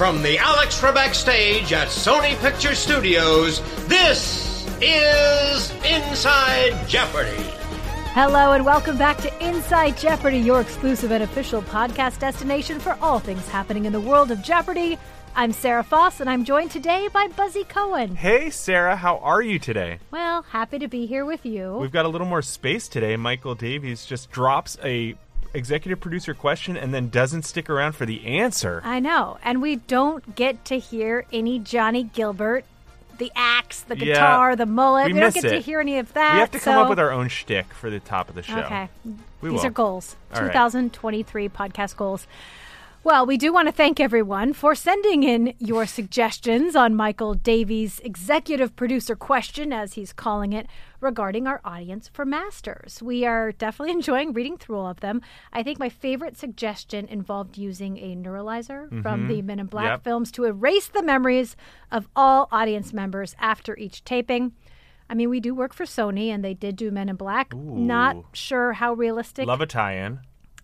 From the Alex Trebek stage at Sony Picture Studios, this is Inside Jeopardy! Hello and welcome back to Inside Jeopardy, your exclusive and official podcast destination for all things happening in the world of Jeopardy! I'm Sarah Foss, and I'm joined today by Buzzy Cohen. Hey, Sarah. How are you today? Well, happy to be here with you. We've got a little more space today. Michael Davies just drops a executive producer question and then doesn't stick around for the answer. I know. And we don't get to hear any Johnny Gilbert, the axe, the guitar, the mullet. We don't get to hear any of that. We have to come up with our own shtick for the top of the show. Okay. These are goals. 2023 podcast goals. Well, we do want to thank everyone for sending in your suggestions on Michael Davies' executive producer question, as he's calling it, regarding our audience for Masters. We are definitely enjoying reading through all of them. I think my favorite suggestion involved using a neuralizer from the Men in Black films to erase the memories of all audience members after each taping. I mean, we do work for Sony, and they did do Men in Black. Ooh. Not sure how realistic. Love a tie-in.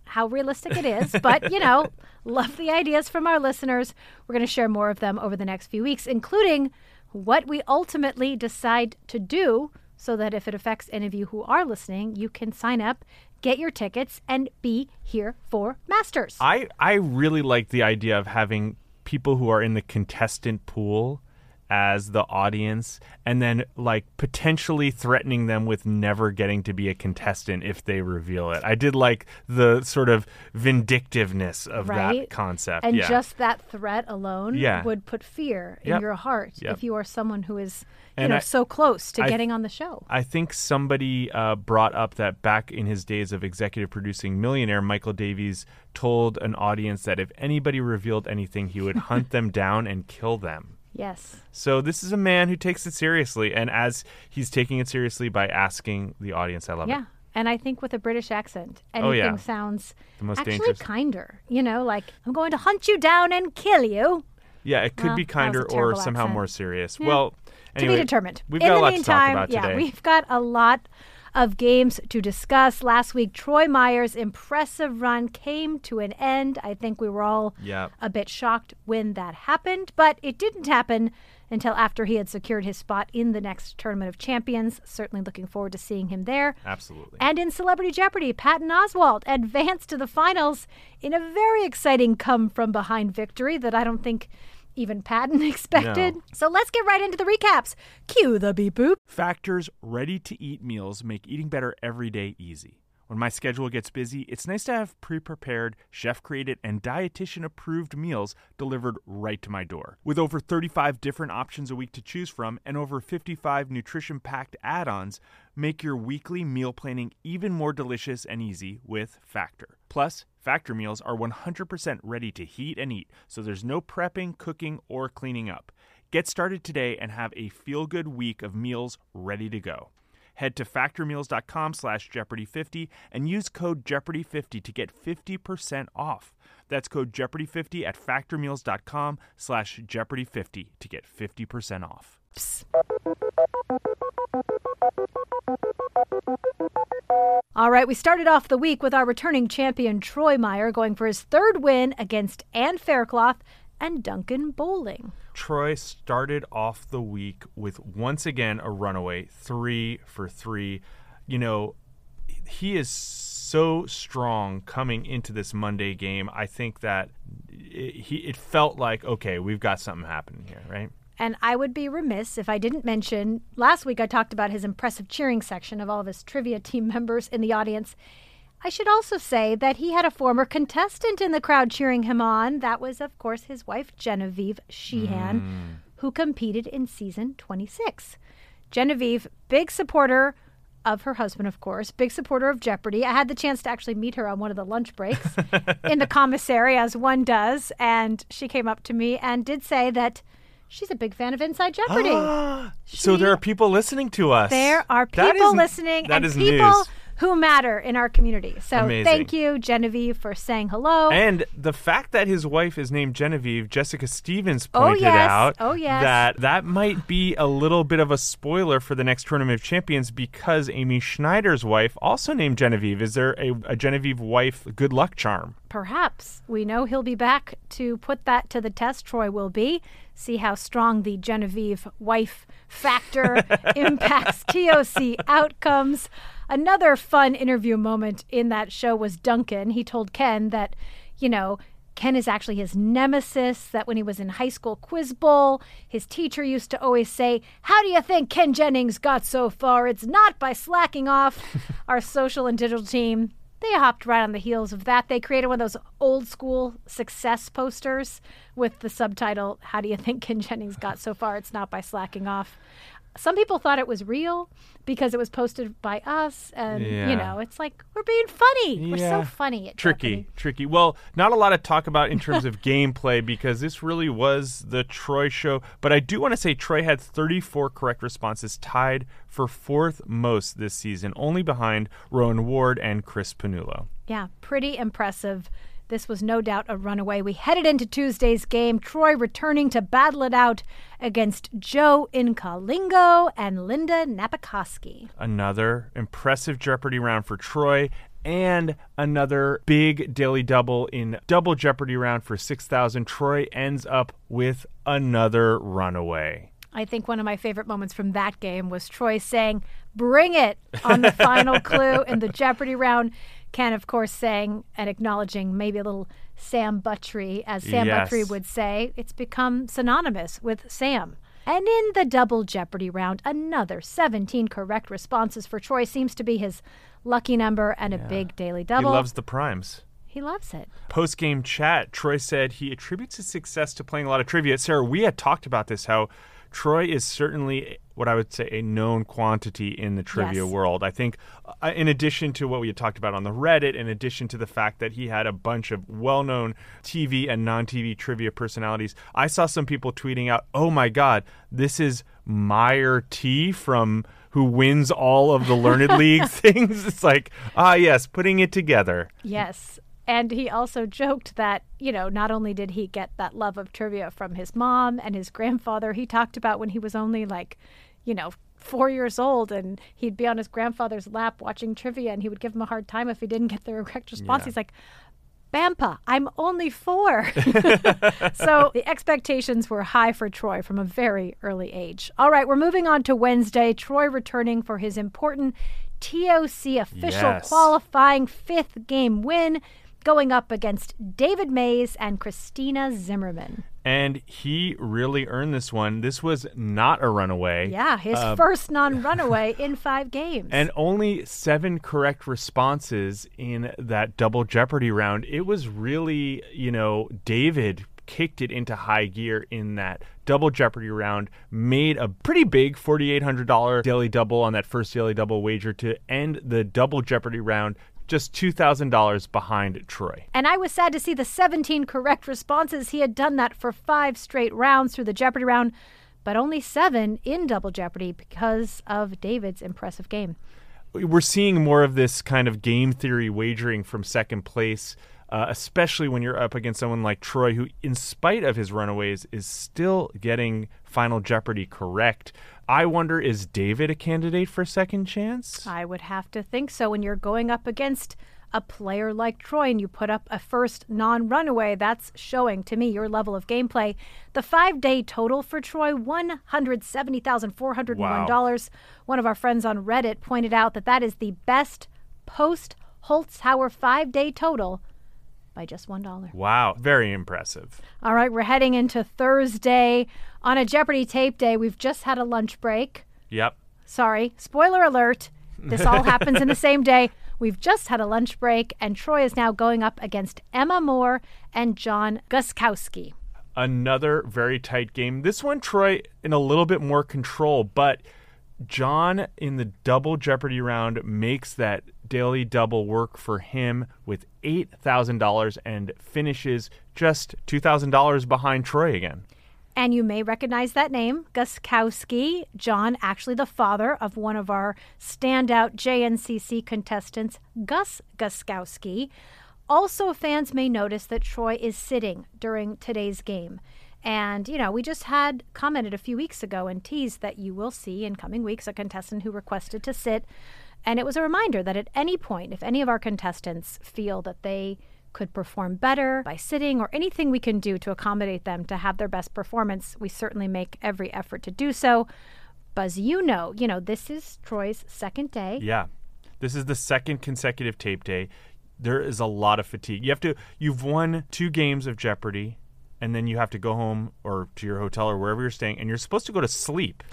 How realistic it is, but, you know, love the ideas from our listeners. We're going to share more of them over the next few weeks, including what we ultimately decide to do so that if it affects any of you who are listening, you can sign up, get your tickets, and be here for Masters. I really like the idea of having people who are in the contestant pool as the audience and then like potentially threatening them with never getting to be a contestant if they reveal it. I did like the sort of vindictiveness of that concept. And just that threat alone would put fear in your heart if you are someone who is so close to getting on the show. I think somebody brought up that back in his days of executive producing Millionaire, Michael Davies told an audience that if anybody revealed anything, he would hunt them down and kill them. Yes. So this is a man who takes it seriously, and as he's taking it seriously by asking the audience, I love it. Yeah, and I think with a British accent, anything sounds actually kinder. You know, like, I'm going to hunt you down and kill you. Yeah, it could be kinder or somehow more serious. Yeah. Well, anyway, to be determined. We've got a lot to talk about today. Yeah, we've got a lot of games to discuss. Last week, Troy Meyer's impressive run came to an end. I think we were all a bit shocked when that happened, but it didn't happen until after he had secured his spot in the next Tournament of Champions. Certainly looking forward to seeing him there. Absolutely. And in Celebrity Jeopardy, Patton Oswalt advanced to the finals in a very exciting come-from-behind victory that I don't think even Patton expected. No. So let's get right into the recaps. Cue the beep boop. Factor's ready-to-eat meals make eating better every day easy. When my schedule gets busy, it's nice to have pre-prepared, chef-created, and dietitian-approved meals delivered right to my door. With over 35 different options a week to choose from and over 55 nutrition-packed add-ons, make your weekly meal planning even more delicious and easy with Factor. Plus, Factor meals are 100% ready to heat and eat, so there's no prepping, cooking, or cleaning up. Get started today and have a feel-good week of meals ready to go. Head to factormeals.com/Jeopardy50 and use code Jeopardy50 to get 50% off. That's code Jeopardy50 at factormeals.com/Jeopardy50 to get 50% off. Psst. All right, we started off the week with our returning champion Troy Meyer going for his third win against Anne Faircloth and Duncan Bowling. Troy started off the week with, once again, a runaway 3 for 3. You know, he is so strong coming into this Monday game. I think that it felt like, okay, we've got something happening here, right? And I would be remiss if I didn't mention, last week I talked about his impressive cheering section of all of his trivia team members in the audience. I should also say that he had a former contestant in the crowd cheering him on. That was, of course, his wife, Genevieve Sheehan, who competed in season 26. Genevieve, big supporter of her husband, of course, big supporter of Jeopardy. I had the chance to actually meet her on one of the lunch breaks in the commissary, as one does, and she came up to me and did say that she's a big fan of Inside Jeopardy. So there are people listening to us. There are people listening. That is news. who matter in our community. So amazing. Thank you, Genevieve, for saying hello. And the fact that his wife is named Genevieve, Jessica Stevens pointed out that might be a little bit of a spoiler for the next Tournament of Champions because Amy Schneider's wife, also named Genevieve. Is there a Genevieve wife good luck charm? Perhaps. We know he'll be back to put that to the test. Troy will be. See how strong the Genevieve wife factor impacts TOC outcomes. Another fun interview moment in that show was Duncan. He told Ken that, you know, Ken is actually his nemesis, that when he was in high school quiz bowl, his teacher used to always say, "How do you think Ken Jennings got so far? It's not by slacking off." Our social and digital team, they hopped right on the heels of that. They created one of those old school success posters with the subtitle, "How do you think Ken Jennings got so far? It's not by slacking off." Some people thought it was real because it was posted by us. And, you know, it's like, we're being funny. Yeah. We're so funny. Tricky. Well, not a lot of talk about in terms of gameplay because this really was the Troy show. But I do want to say Troy had 34 correct responses, tied for fourth most this season, only behind Rowan Ward and Chris Panullo. Yeah, pretty impressive. This was no doubt a runaway. We headed into Tuesday's game. Troy returning to battle it out against Joe Incalingo and Linda Napikoski. Another impressive Jeopardy round for Troy and another big daily double in Double Jeopardy round for 6,000. Troy ends up with another runaway. I think one of my favorite moments from that game was Troy saying, "Bring it" on the final clue in the Jeopardy round. Ken, of course, saying and acknowledging maybe a little Sam Buttrey, as Sam Buttrey would say. It's become synonymous with Sam. And in the Double Jeopardy round, another 17 correct responses for Troy. Seems to be his lucky number and a big daily double. He loves the primes. He loves it. Post-game chat, Troy said he attributes his success to playing a lot of trivia. Sarah, we had talked about this, how Troy is certainly what I would say a known quantity in the trivia world. I think in addition to what we had talked about on the Reddit, in addition to the fact that he had a bunch of well-known TV and non-TV trivia personalities, I saw some people tweeting out, "Oh my God, this is Meyer T from who wins all of the Learned League things." It's like, putting it together. Yes. And he also joked that, you know, not only did he get that love of trivia from his mom and his grandfather, he talked about when he was only 4 years old and he'd be on his grandfather's lap watching trivia and he would give him a hard time if he didn't get the correct response. Yeah. He's like, "Bampa, I'm only 4." So the expectations were high for Troy from a very early age. All right, we're moving on to Wednesday. Troy returning for his important TOC official qualifying fifth game win, going up against David Mays and Christina Zimmerman. And he really earned this one. This was not a runaway. Yeah, his first non-runaway in 5 games. And only 7 correct responses in that Double Jeopardy round. It was really, David kicked it into high gear in that Double Jeopardy round, made a pretty big $4,800 daily double on that first daily double wager to end the Double Jeopardy round just $2,000 behind Troy. And I was sad to see the 17 correct responses. He had done that for 5 straight rounds through the Jeopardy round, but only 7 in Double Jeopardy because of David's impressive game. We're seeing more of this kind of game theory wagering from second place, especially when you're up against someone like Troy, who, in spite of his runaways, is still getting Final Jeopardy correct. I wonder, is David a candidate for second chance? I would have to think so. When you're going up against a player like Troy and you put up a first non-runaway, that's showing to me your level of gameplay. The 5-day total for Troy, $170,401. Wow. One of our friends on Reddit pointed out that is the best post-Holzhauer 5-day total by just $1. Wow, very impressive. All right, we're heading into Thursday on a Jeopardy tape day. We've just had a lunch break. Yep. Sorry, spoiler alert. This all happens in the same day. We've just had a lunch break, and Troy is now going up against Emma Moore and John Guskowski. Another very tight game. This one, Troy, in a little bit more control, but John in the Double Jeopardy round makes that daily double work for him with $8,000 and finishes just $2,000 behind Troy again. And you may recognize that name, Guskowski, John, actually the father of one of our standout JNCC contestants, Gus Guskowski. Also, fans may notice that Troy is sitting during today's game. And, you know, we just had commented a few weeks ago and teased that you will see in coming weeks a contestant who requested to sit. And it was a reminder that at any point, if any of our contestants feel that they could perform better by sitting or anything we can do to accommodate them to have their best performance, we certainly make every effort to do so. Buzz, you know, this is Troy's second day. Yeah. This is the second consecutive tape day. There is a lot of fatigue. You've won 2 games of Jeopardy! And then you have to go home or to your hotel or wherever you're staying, and you're supposed to go to sleep,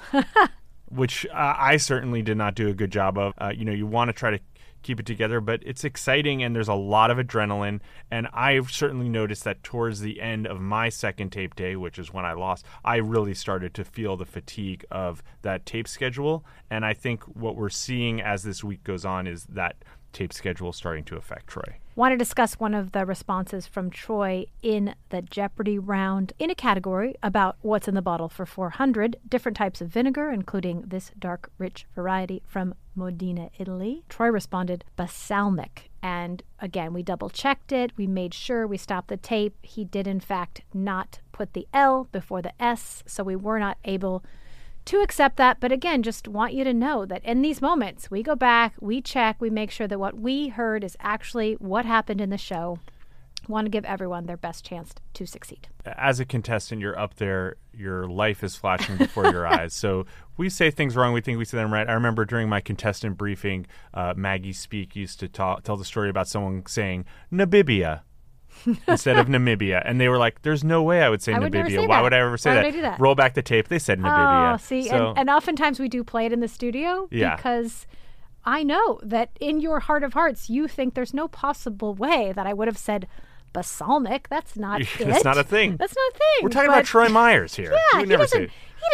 which I certainly did not do a good job of. You want to try to keep it together, but it's exciting, and there's a lot of adrenaline. And I've certainly noticed that towards the end of my second tape day, which is when I lost, I really started to feel the fatigue of that tape schedule. And I think what we're seeing as this week goes on is that tape schedule starting to affect Troy. Want to discuss one of the responses from Troy in the Jeopardy round in a category about what's in the bottle for 400, different types of vinegar, including this dark, rich variety from Modena, Italy. Troy responded, balsamic. And again, we double-checked it. We made sure we stopped the tape. He did, in fact, not put the L before the S, so we were not able to accept that. But again, just want you to know that in these moments, we go back, we check, we make sure that what we heard is actually what happened in the show. Want to give everyone their best chance to succeed. As a contestant, you're up there. Your life is flashing before your eyes. So we say things wrong. We think we say them right. I remember during my contestant briefing, Maggie Speak used to tell the story about someone saying Namibia instead of Namibia. And they were like, there's no way I would say Namibia. Why would I ever say that? Roll back the tape. They said Namibia. Oh, see, so, and oftentimes we do play it in the studio because I know that in your heart of hearts, you think there's no possible way that I would have said balsamic. That's not it. That's not a thing. That's not a thing. We're talking about Troy Myers here. Yeah, he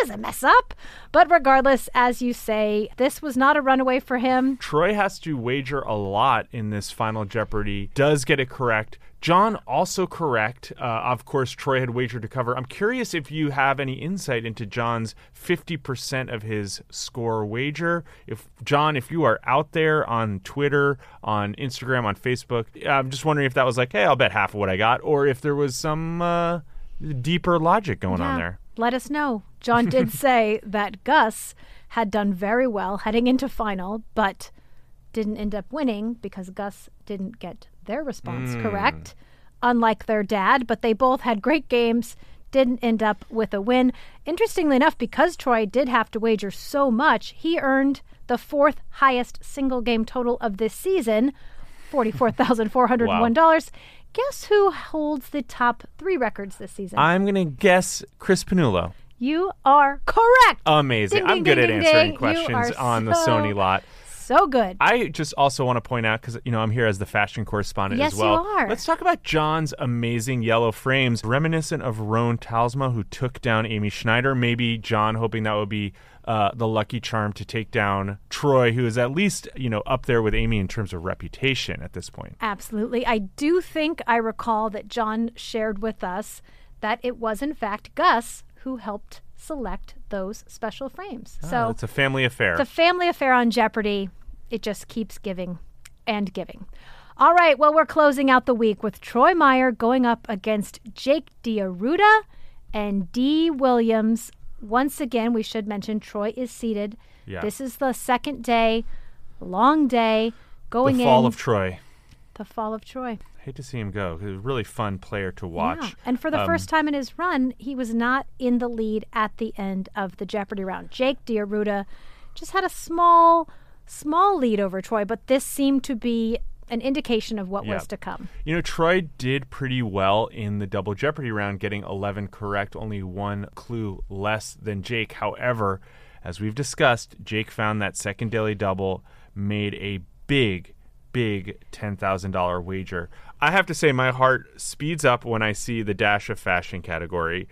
doesn't mess up. But regardless, as you say, this was not a runaway for him. Troy has to wager a lot in this final Jeopardy. Does get it correct. John also correct. Of course, Troy had wagered to cover. I'm curious if you have any insight into John's 50% of his score wager. If you are out there on Twitter, on Instagram, on Facebook, I'm just wondering if that was like, hey, I'll bet half of what I got, or if there was some deeper logic going on there. Let us know. John did say that Gus had done very well heading into final, but didn't end up winning because Gus didn't get their response correct, unlike their dad, but they both had great games, didn't end up with a win. Interestingly enough, because Troy did have to wager so much, he earned the 4th highest single game total of this season, $44,401. Wow. Guess who holds the top 3 records this season? I'm going to guess Chris Panullo. You are correct. Amazing. I'm good at answering questions on the Sony lot. So good. I just also want to point out, because I'm here as the fashion correspondent as well. Yes, you are. Let's talk about John's amazing yellow frames, reminiscent of Roan Talsma, who took down Amy Schneider. Maybe John hoping that would be the lucky charm to take down Troy, who is at least up there with Amy in terms of reputation at this point. Absolutely. I do think I recall that John shared with us that it was in fact Gus who helped select those special frames. So it's a family affair. It's a family affair on Jeopardy! It just keeps giving and giving. All right, well, we're closing out the week with Troy Meyer going up against Jake D'Arruda and Dee Williams. Once again, we should mention Troy is seated. Yeah. This is the second day, long day, going in. The fall of Troy. The fall of Troy. I hate to see him go. He was a really fun player to watch. Yeah. And for the first time in his run, he was not in the lead at the end of the Jeopardy round. Jake D'Arruda just had a small lead over Troy, but this seemed to be an indication of what was to come. Troy did pretty well in the Double Jeopardy round, getting 11 correct, only 1 clue less than Jake. However, as we've discussed, Jake found that second daily double, made a big $10,000 wager. I have to say my heart speeds up when I see the Dash of Fashion category.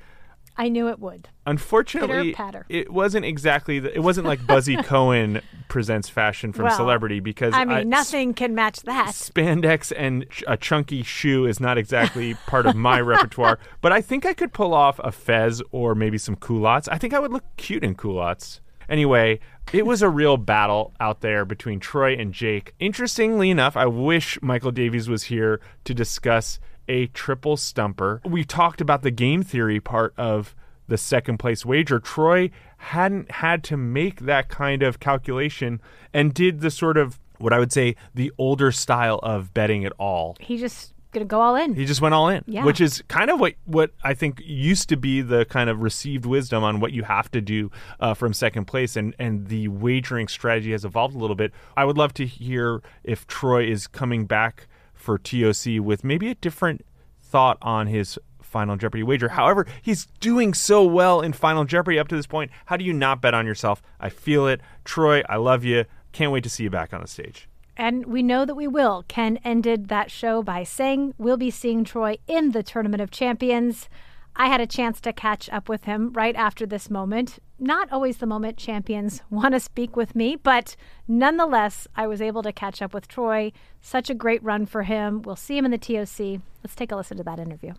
I knew it would. Unfortunately, it wasn't exactly. It wasn't like Buzzy Cohen presents fashion from Celebrity, because I mean nothing can match that. Spandex and a chunky shoe is not exactly part of my repertoire. But I think I could pull off a fez or maybe some culottes. I think I would look cute in culottes. Anyway, it was a real battle out there between Troy and Jake. Interestingly enough, I wish Michael Davies was here to discuss a triple stumper. We talked about the game theory part of the second place wager. Troy hadn't had to make that kind of calculation and did the sort of, what I would say, the older style of betting at all. He just going to go all in. He just went all in, which is kind of what I think used to be the kind of received wisdom on what you have to do from second place. And the wagering strategy has evolved a little bit. I would love to hear if Troy is coming back for TOC with maybe a different thought on his Final Jeopardy wager. However, he's doing so well in Final Jeopardy up to this point. How do you not bet on yourself? I feel it. Troy, I love you. Can't wait to see you back on the stage. And we know that we will. Ken ended that show by saying we'll be seeing Troy in the Tournament of Champions. I had a chance to catch up with him right after this moment. Not always the moment champions want to speak with me, but nonetheless, I was able to catch up with Troy. Such a great run for him. We'll see him in the TOC. Let's take a listen to that interview.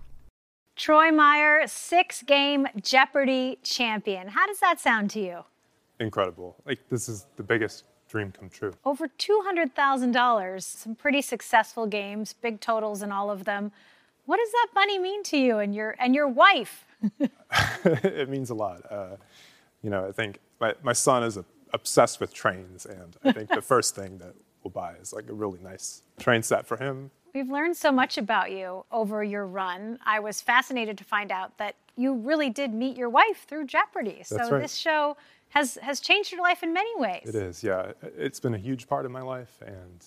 Troy Meyer, 6-game Jeopardy! Champion. How does that sound to you? Incredible. Like, this is the biggest dream come true. Over $200,000, some pretty successful games, big totals in all of them. What does that money mean to you and your wife? It means a lot. I think my son is obsessed with trains, and I think the first thing that we'll buy is like a really nice train set for him. We've learned so much about you over your run. I was fascinated to find out that you really did meet your wife through Jeopardy. That's so right. This show has changed your life in many ways. It is, yeah. It's been a huge part of my life, and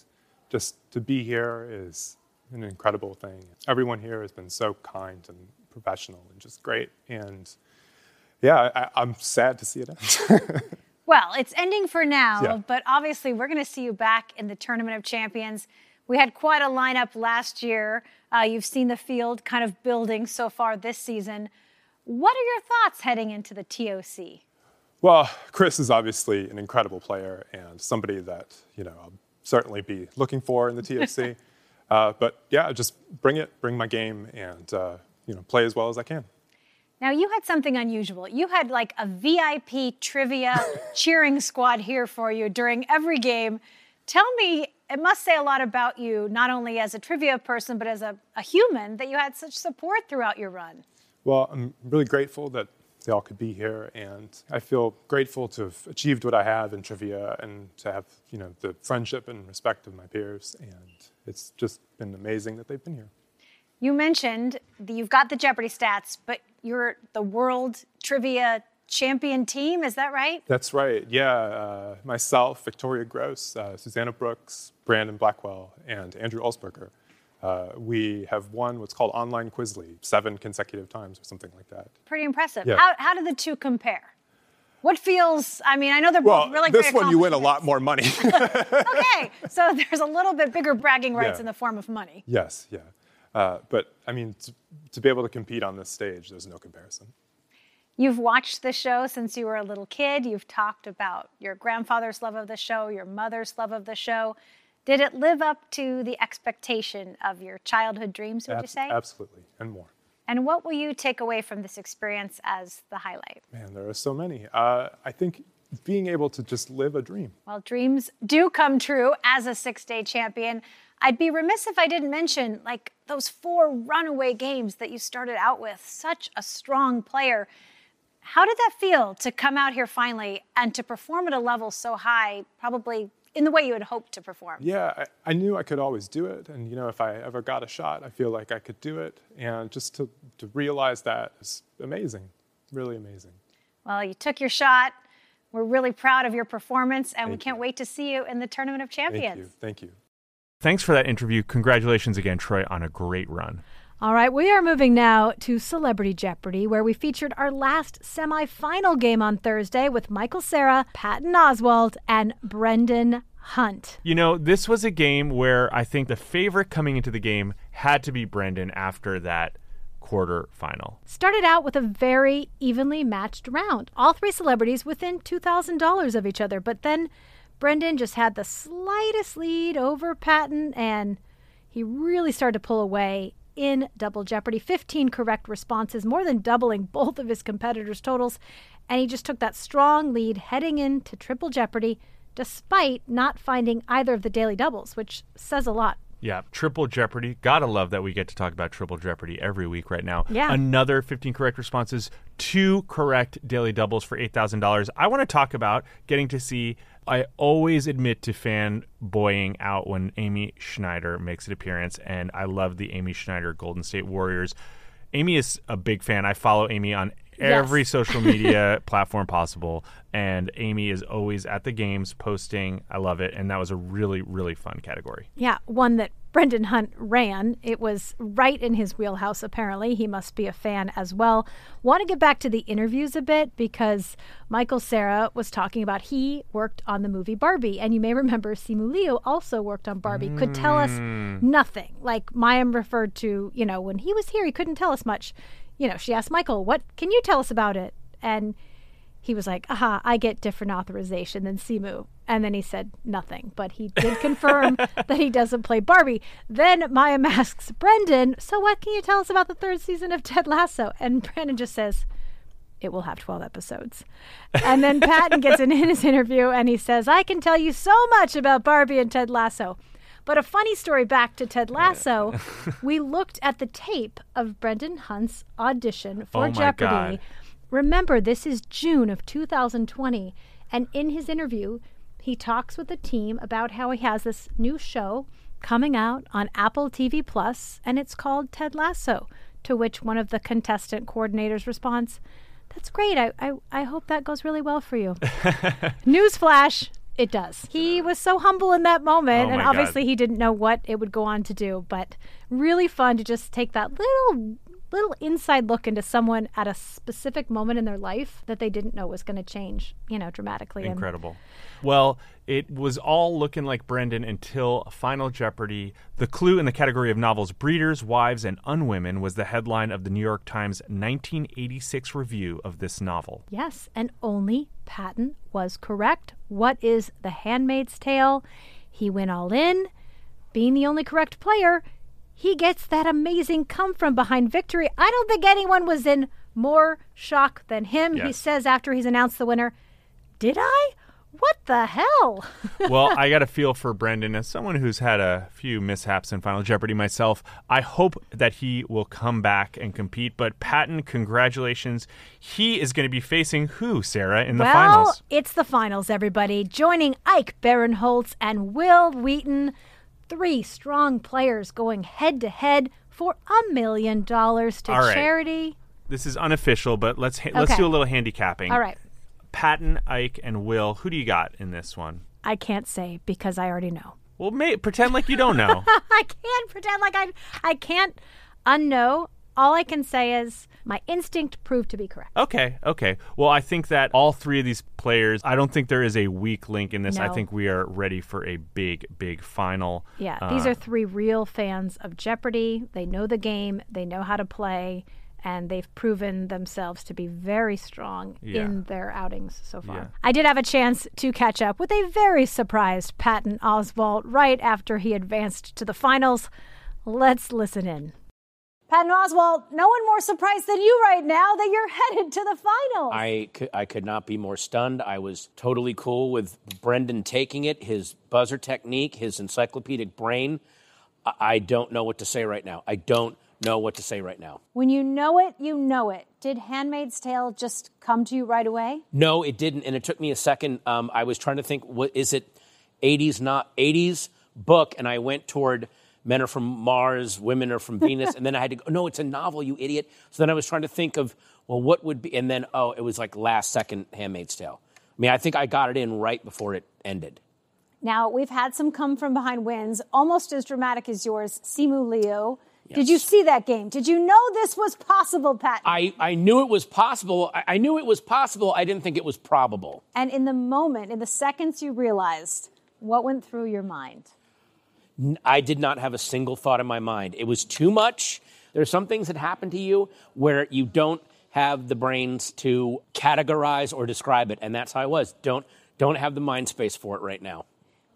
just to be here is an incredible thing. Everyone here has been so kind and professional and just great. And yeah, I'm sad to see it end. Well, it's ending for now, but obviously we're going to see you back in the Tournament of Champions. We had quite a lineup last year. You've seen the field kind of building so far this season. What are your thoughts heading into the TOC? Well, Chris is obviously an incredible player and somebody that, I'll certainly be looking for in the TOC. Just bring my game and, play as well as I can. Now, you had something unusual. You had like a VIP trivia cheering squad here for you during every game. Tell me, it must say a lot about you, not only as a trivia person, but as a human, that you had such support throughout your run. Well, I'm really grateful that they all could be here, and I feel grateful to have achieved what I have in trivia and to have, the friendship and respect of my peers, and it's just been amazing that they've been here. You mentioned that you've got the Jeopardy stats, but you're the world trivia champion team. Is that right? That's right. Yeah. Myself, Victoria Gross, Susanna Brooks, Brandon Blackwell, and Andrew Ulsberger. We have won what's called Online Quiz League 7 consecutive times or something like that. Pretty impressive. Yeah. How do the two compare? What feels, I know they're both really great. This one you win a lot more money. Okay, so there's a little bit bigger bragging rights in the form of money. Yes, yeah. To be able to compete on this stage, there's no comparison. You've watched the show since you were a little kid. You've talked about your grandfather's love of the show, your mother's love of the show. Did it live up to the expectation of your childhood dreams, would you say? Absolutely, and more. And what will you take away from this experience as the highlight? Man, there are so many. I think being able to just live a dream. Well, dreams do come true as a 6-day champion. I'd be remiss if I didn't mention, those 4 runaway games that you started out with. Such a strong player. How did that feel to come out here finally and to perform at a level so high, probably in the way you had hoped to perform? Yeah, I knew I could always do it. And, if I ever got a shot, I feel like I could do it. And just to realize that is amazing, really amazing. Well, you took your shot. We're really proud of your performance, and we can't wait to see you in the Tournament of Champions. Thank you. Thanks for that interview. Congratulations again, Troy, on a great run. All right, we are moving now to Celebrity Jeopardy, where we featured our last semifinal game on Thursday with Michael Cera, Patton Oswalt, and Brendan Hunt. This was a game where I think the favorite coming into the game had to be Brendan after that quarterfinal. Started out with a very evenly matched round. All three celebrities within $2,000 of each other. But then Brendan just had the slightest lead over Patton, and he really started to pull away in Double Jeopardy. 15 correct responses, more than doubling both of his competitors' totals. And he just took that strong lead heading into Triple Jeopardy, despite not finding either of the daily doubles, which says a lot. Yeah, Triple Jeopardy. Gotta love that we get to talk about Triple Jeopardy every week right now. Yeah. Another 15 correct responses, 2 correct daily doubles for $8,000. I want to talk about getting to see, I always admit to fanboying out when Amy Schneider makes an appearance, and I love the Amy Schneider Golden State Warriors. Amy is a big fan. I follow Amy on every social media platform possible, and Amy is always at the games posting. I love it, and that was a really, really fun category. Yeah, one that Brendan Hunt ran. It was right in his wheelhouse, apparently. He must be a fan as well. Want to get back to the interviews a bit, because Michael Cera was talking about he worked on the movie Barbie. And you may remember Simu Liu also worked on Barbie. Could tell us nothing. Like Mayim referred to, you know, when he was here, he couldn't tell us much. You know, she asked Michael, what can you tell us about it? And he was like, I get different authorization than Simu. And then he said nothing, but he did confirm that he doesn't play Barbie. Then Mayim asks Brendan, so what can you tell us about the third season of Ted Lasso? And Brendan just says, it will have 12 episodes. And then Patton gets in his interview and he says, I can tell you so much about Barbie and Ted Lasso. But a funny story back to Ted Lasso, we looked at the tape of Brendan Hunt's audition for Jeopardy! God. Remember, this is June of 2020, and in his interview, he talks with the team about how he has this new show coming out on Apple TV Plus, and it's called Ted Lasso, to which one of the contestant coordinators responds, that's great, I hope that goes really well for you. Newsflash, it does. He was so humble in that moment, and obviously he didn't know what it would go on to do, but really fun to just take that little inside look into someone at a specific moment in their life that they didn't know was going to change, you know, dramatically. Incredible. Well, it was all looking like Brendan until Final Jeopardy. The clue in the category of novels, breeders, wives, and unwomen was the headline of the New York Times 1986 review of this novel. Yes, and only Patton was correct. What is The Handmaid's Tale? He went all in. Being the only correct player, he gets that amazing come-from-behind victory. I don't think anyone was in more shock than him. Yes. He says after he's announced the winner, did I? What the hell? Well, I got a feel for Brendan. As someone who's had a few mishaps in Final Jeopardy myself, I hope that he will come back and compete. But Patton, congratulations. He is going to be facing who, Sarah, in the finals? Well, it's the finals, everybody. Joining Ike Barinholtz and Wil Wheaton. 3 strong players going head-to-head for $1 million to charity. This is unofficial, but let's do a little handicapping. All right. Patton, Ike, and Will, who do you got in this one? I can't say because I already know. Well, pretend like you don't know. I can't pretend like I can't unknow. All I can say is my instinct proved to be correct. Okay. Well, I think that all three of these players, I don't think there is a weak link in this. No. I think we are ready for a big, big final. Yeah, these are 3 real fans of Jeopardy! They know the game, they know how to play, and they've proven themselves to be very strong in their outings so far. Yeah. I did have a chance to catch up with a very surprised Patton Oswalt right after he advanced to the finals. Let's listen in. Patton Oswalt, no one more surprised than you right now that you're headed to the finals. I could not be more stunned. I was totally cool with Brendan taking it, his buzzer technique, his encyclopedic brain. I don't know what to say right now. When you know it. Did Handmaid's Tale just come to you right away? No, it didn't, and it took me a second. I was trying to think, what is it, 80s, not 80s book, and I went toward... Men are from Mars, women are from Venus. And then I had to go, no, it's a novel, you idiot. So then I was trying to think of, well, what would be, and then, it was like last second Handmaid's Tale. I mean, I think I got it in right before it ended. Now, we've had some come-from-behind wins, almost as dramatic as yours, Simu Liu. Yes. Did you see that game? Did you know this was possible, Pat? I knew it was possible. I knew it was possible. I didn't think it was probable. And in the moment, in the seconds you realized, what went through your mind? I did not have a single thought in my mind. It was too much. There's some things that happen to you where you don't have the brains to categorize or describe it, and that's how I was. Don't have the mind space for it right now.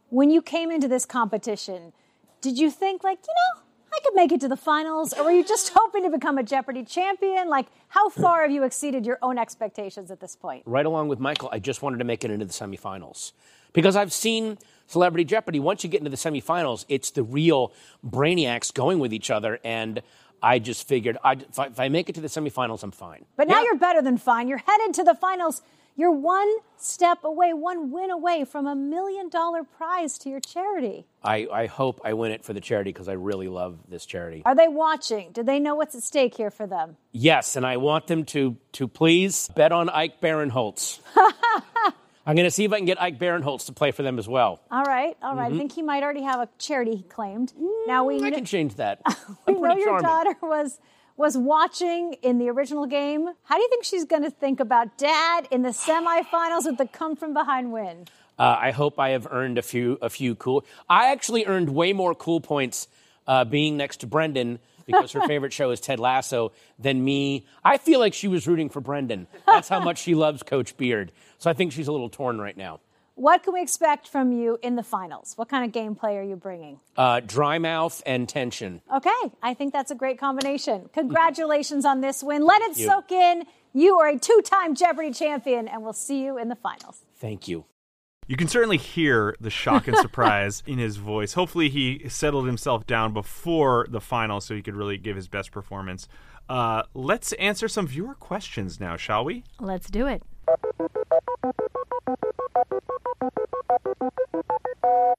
When you came into this competition, did you think, like, you know, I could make it to the finals, or were you just hoping to become a Jeopardy! Champion? Like, how far have you exceeded your own expectations at this point? Right along with Michael, I just wanted to make it into the semifinals. Because I've seen Celebrity Jeopardy! Once you get into the semifinals, it's the real brainiacs going with each other, and I just figured, if I make it to the semifinals, I'm fine. But now you're better than fine. You're headed to the finals. You're one step away, one win away from $1 million prize to your charity. I hope I win it for the charity because I really love this charity. Are they watching? Do they know what's at stake here for them? Yes, and I want them to please bet on Ike Barinholtz. I'm going to see if I can get Ike Barinholtz to play for them as well. All right. I think he might already have a charity he claimed. Now I can change that. We know your daughter was watching in the original game. How do you think she's going to think about Dad in the semifinals with the come-from-behind win? I hope I have earned a few cool... I actually earned way more cool points being next to Brendan, because her favorite show is Ted Lasso, than me. I feel like she was rooting for Brendan. That's how much she loves Coach Beard. So I think she's a little torn right now. What can we expect from you in the finals? What kind of gameplay are you bringing? Dry mouth and tension. Okay, I think that's a great combination. Congratulations on this win. Let it soak in. You are a two-time Jeopardy! Champion, and we'll see you in the finals. Thank you. You can certainly hear the shock and surprise in his voice. Hopefully he settled himself down before the final so he could really give his best performance. Let's answer some viewer questions now, shall we? Let's do it.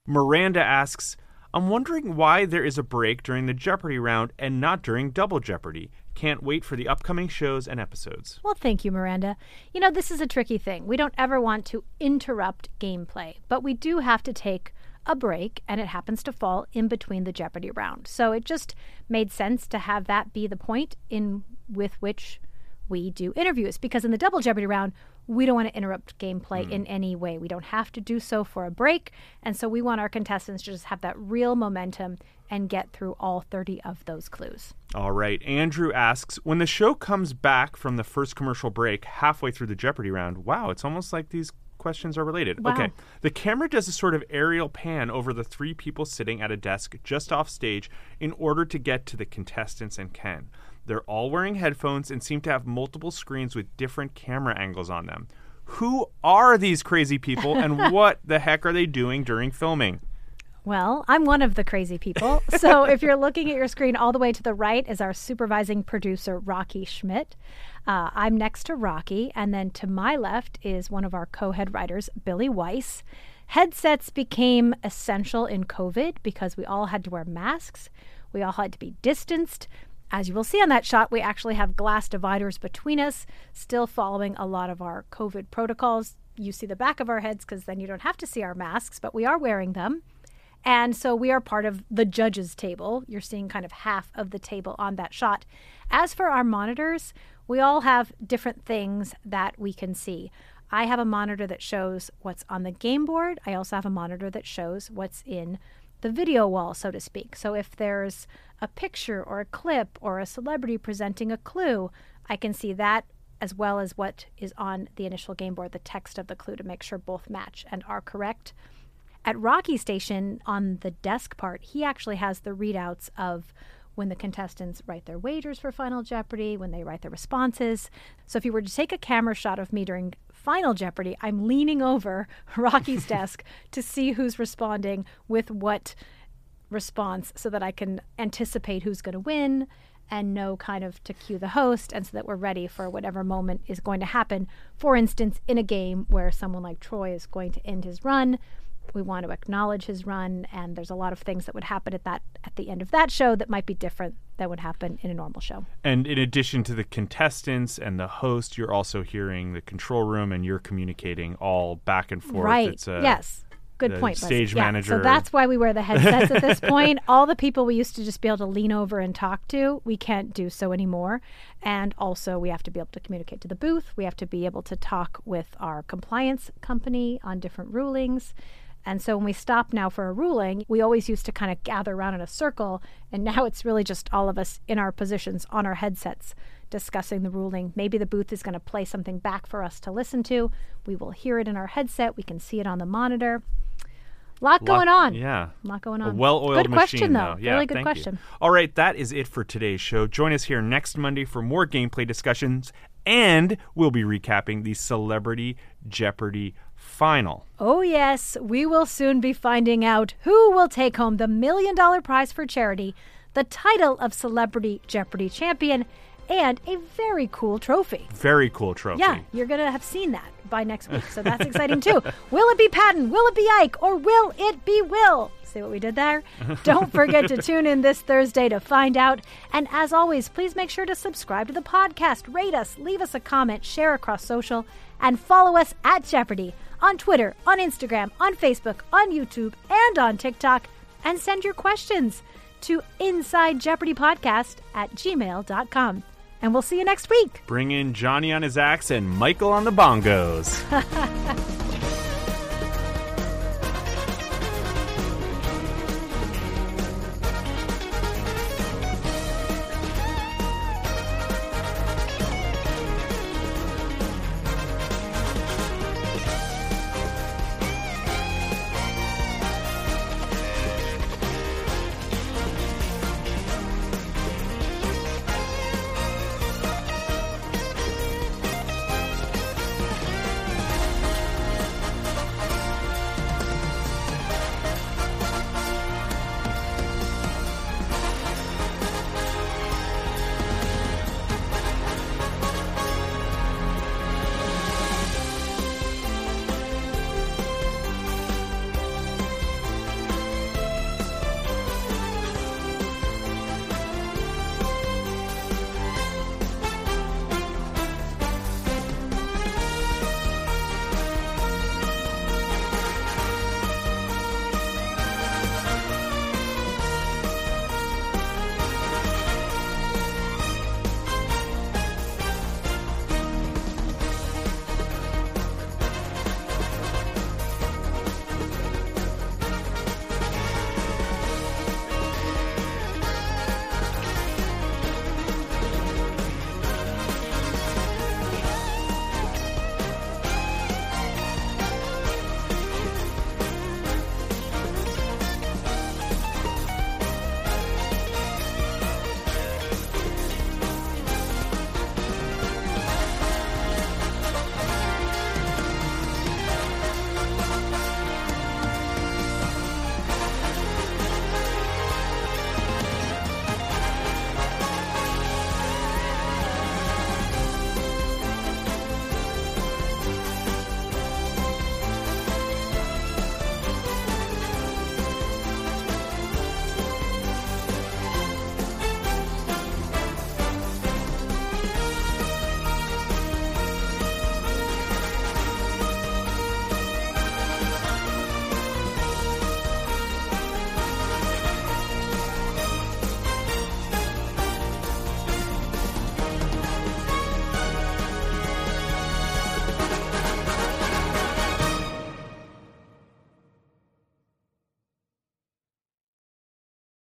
Miranda asks, I'm wondering why there is a break during the Jeopardy! Round and not during Double Jeopardy! Can't wait for the upcoming shows and episodes. Well, thank you, Miranda. You know, this is a tricky thing. We don't ever want to interrupt gameplay, but we do have to take a break, and it happens to fall in between the Jeopardy round. So it just made sense to have that be the point in with which we do interviews, because in the Double Jeopardy round, we don't want to interrupt gameplay in any way. We don't have to do so for a break, and so we want our contestants to just have that real momentum and get through all 30 of those clues. All right. Andrew asks, when the show comes back from the first commercial break halfway through the Jeopardy round, wow, it's almost like these questions are related. Wow. Okay. The camera does a sort of aerial pan over the three people sitting at a desk just off stage in order to get to the contestants and Ken. They're all wearing headphones and seem to have multiple screens with different camera angles on them. Who are these crazy people and what the heck are they doing during filming? Well, I'm one of the crazy people. So if you're looking at your screen, all the way to the right is our supervising producer, Rocky Schmidt. I'm next to Rocky. And then to my left is one of our co-head writers, Billy Weiss. Headsets became essential in COVID because we all had to wear masks. We all had to be distanced. As you will see on that shot, we actually have glass dividers between us, still following a lot of our COVID protocols. You see the back of our heads because then you don't have to see our masks, but we are wearing them. And so we are part of the judges' table. You're seeing kind of half of the table on that shot. As for our monitors, we all have different things that we can see. I have a monitor that shows what's on the game board. I also have a monitor that shows what's in the video wall, so to speak. So if there's a picture or a clip or a celebrity presenting a clue, I can see that as well as what is on the initial game board, the text of the clue, to make sure both match and are correct. At Rocky's station, on the desk part, he actually has the readouts of when the contestants write their wagers for Final Jeopardy, when they write their responses. So if you were to take a camera shot of me during Final Jeopardy, I'm leaning over Rocky's desk to see who's responding with what response so that I can anticipate who's going to win and know kind of to cue the host, and so that we're ready for whatever moment is going to happen. For instance, in a game where someone like Troy is going to end his run, we want to acknowledge his run, and there's a lot of things that would happen at the end of that show that might be different than would happen in a normal show. And in addition to the contestants and the host, you're also hearing the control room, and you're communicating all back and forth. Right, yes. Good point, stage manager. Yeah, so that's why we wear the headsets at this point. All the people we used to just be able to lean over and talk to, we can't do so anymore. And also we have to be able to communicate to the booth. We have to be able to talk with our compliance company on different rulings. And so when we stop now for a ruling, we always used to kind of gather around in a circle. And now it's really just all of us in our positions on our headsets discussing the ruling. Maybe the booth is going to play something back for us to listen to. We will hear it in our headset. We can see it on the monitor. A lot going on. Yeah. A lot going on. A well-oiled machine, Good question, though. Yeah, really good question. You. All right, that is it for today's show. Join us here next Monday for more gameplay discussions. And we'll be recapping the Celebrity Jeopardy! Final. Oh, yes. We will soon be finding out who will take home the $1 million prize for charity, the title of Celebrity Jeopardy! Champion, and a very cool trophy. Very cool trophy. Yeah, you're going to have seen that by next week, so that's exciting, too. Will it be Patton? Will it be Ike? Or will it be Will? See what we did there? Don't forget to tune in this Thursday to find out. And as always, please make sure to subscribe to the podcast, rate us, leave us a comment, share across social, and follow us at Jeopardy! On Twitter, on Instagram, on Facebook, on YouTube, and on TikTok. And send your questions to InsideJeopardyPodcast@gmail.com. And we'll see you next week. Bring in Johnny on his axe and Michael on the bongos.